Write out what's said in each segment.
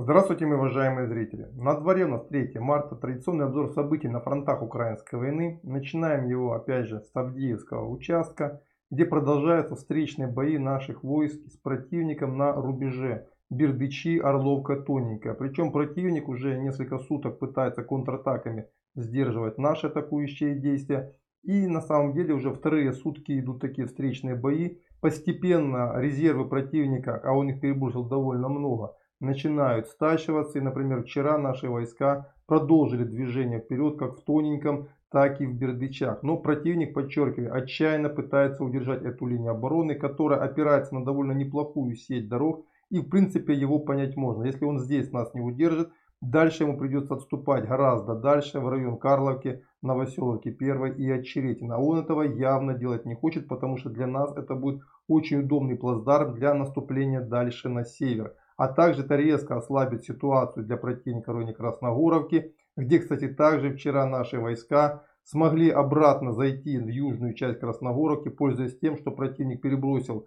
Здравствуйте, мои уважаемые зрители! На дворе у нас 3 марта, традиционный обзор событий на фронтах украинской войны. Начинаем его опять же с Авдеевского участка, где продолжаются встречные бои наших войск с противником на рубеже Бердычи, Орловка, Тоненькая. Причем противник уже несколько суток пытается контратаками сдерживать наши атакующие действия. И на самом деле уже вторые сутки идут такие встречные бои. Постепенно резервы противника, а он их перебросил довольно много, начинают стачиваться. И, например, вчера наши войска продолжили движение вперед как в Тоненьком, так и в Бердычах. Но противник, подчеркиваю, отчаянно пытается удержать эту линию обороны, которая опирается на довольно неплохую сеть дорог. И, в принципе, его понять можно. Если он здесь нас не удержит, дальше ему придется отступать гораздо дальше в район Карловки, Новоселовки 1 и Очеретино. А он этого явно делать не хочет, потому что для нас это будет очень удобный плацдарм для наступления дальше на север. А также это резко ослабит ситуацию для противника в районе Красногоровки, где, кстати, также вчера наши войска смогли обратно зайти в южную часть Красногоровки, пользуясь тем, что противник перебросил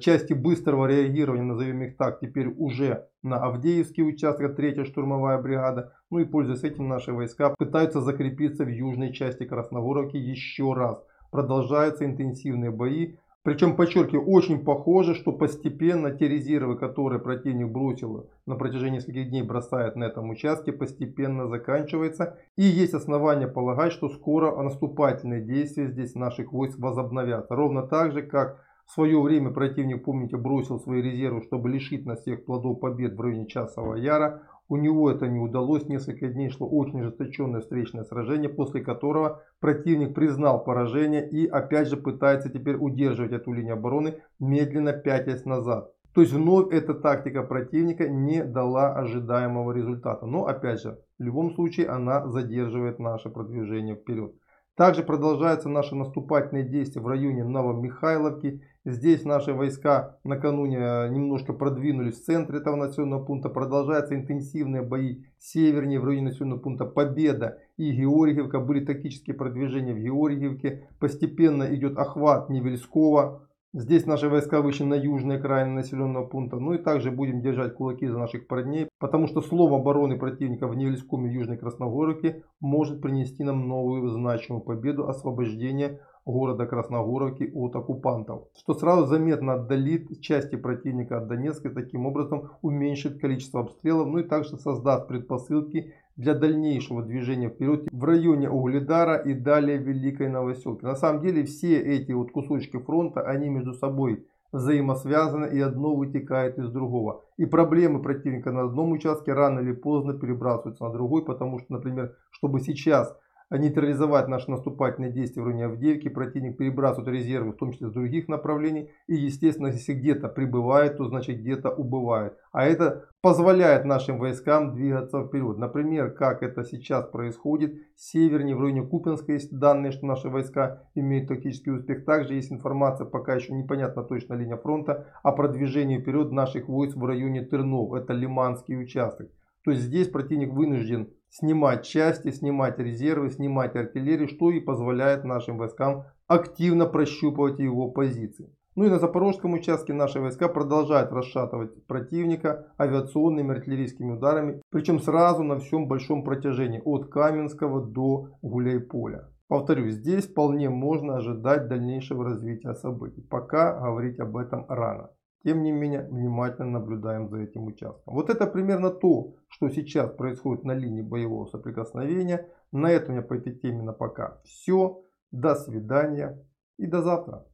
части быстрого реагирования, назовем их так, теперь уже на Авдеевский участок 3-я штурмовая бригада. Ну и пользуясь этим, наши войска пытаются закрепиться в южной части Красногоровки еще раз. Продолжаются интенсивные бои. Причем, подчеркиваю, очень похоже, что постепенно те резервы, которые противник бросил на протяжении нескольких дней, бросает на этом участке, постепенно заканчивается. И есть основания полагать, что скоро наступательные действия здесь наших войск возобновятся. Ровно так же, как в свое время противник, помните, бросил свои резервы, чтобы лишить нас всех плодов побед в районе часа Вояра. У него это не удалось. Несколько дней шло очень ожесточенное встречное сражение, после которого противник признал поражение и опять же пытается теперь удерживать эту линию обороны, медленно пятясь назад. То есть вновь эта тактика противника не дала ожидаемого результата. Но опять же, в любом случае она задерживает наше продвижение вперед. Также продолжаются наши наступательные действия в районе Новомихайловки. Здесь наши войска накануне немножко продвинулись в центре этого населенного пункта. Продолжаются интенсивные бои севернее в районе населенного пункта Победа и Георгиевка. Были тактические продвижения в Георгиевке. Постепенно идет охват Невельского. Здесь наши войска вышли на южные окраины населенного пункта. Ну и также будем держать кулаки за наших парней, потому что слом обороны противника в Невельском и Южной Красногоровке может принести нам новую значимую победу — освобождение города Красногоровки от оккупантов, что сразу заметно отдалит части противника от Донецка, таким образом уменьшит количество обстрелов, ну и также создаст предпосылки для дальнейшего движения вперед в районе Угледара и далее Великой Новоселки. На самом деле все эти вот кусочки фронта, они между собой взаимосвязаны, и одно вытекает из другого. И проблемы противника на одном участке рано или поздно перебрасываются на другой, потому что, например, чтобы сейчас нейтрализовать наши наступательные действия в районе Авдеевки, противник перебрасывает резервы, в том числе с других направлений. И, естественно, если где-то прибывает, то значит где-то убывает. А это позволяет нашим войскам двигаться вперед. Например, как это сейчас происходит севернее в районе Купинска. Есть данные, что наши войска имеют тактический успех. Также есть информация, пока еще непонятна точно линия фронта, о продвижении вперед наших войск в районе Тернов. Это Лиманский участок. То есть здесь противник вынужден снимать части, снимать резервы, снимать артиллерию, что и позволяет нашим войскам активно прощупывать его позиции. Ну и на Запорожском участке наши войска продолжают расшатывать противника авиационными, артиллерийскими ударами, причем сразу на всем большом протяжении от Каменского до Гуляйполя. Повторюсь, здесь вполне можно ожидать дальнейшего развития событий. Пока говорить об этом рано. Тем не менее, внимательно наблюдаем за этим участком. Вот это примерно то, что сейчас происходит на линии боевого соприкосновения. На этом я по этой теме на пока все. До свидания и до завтра.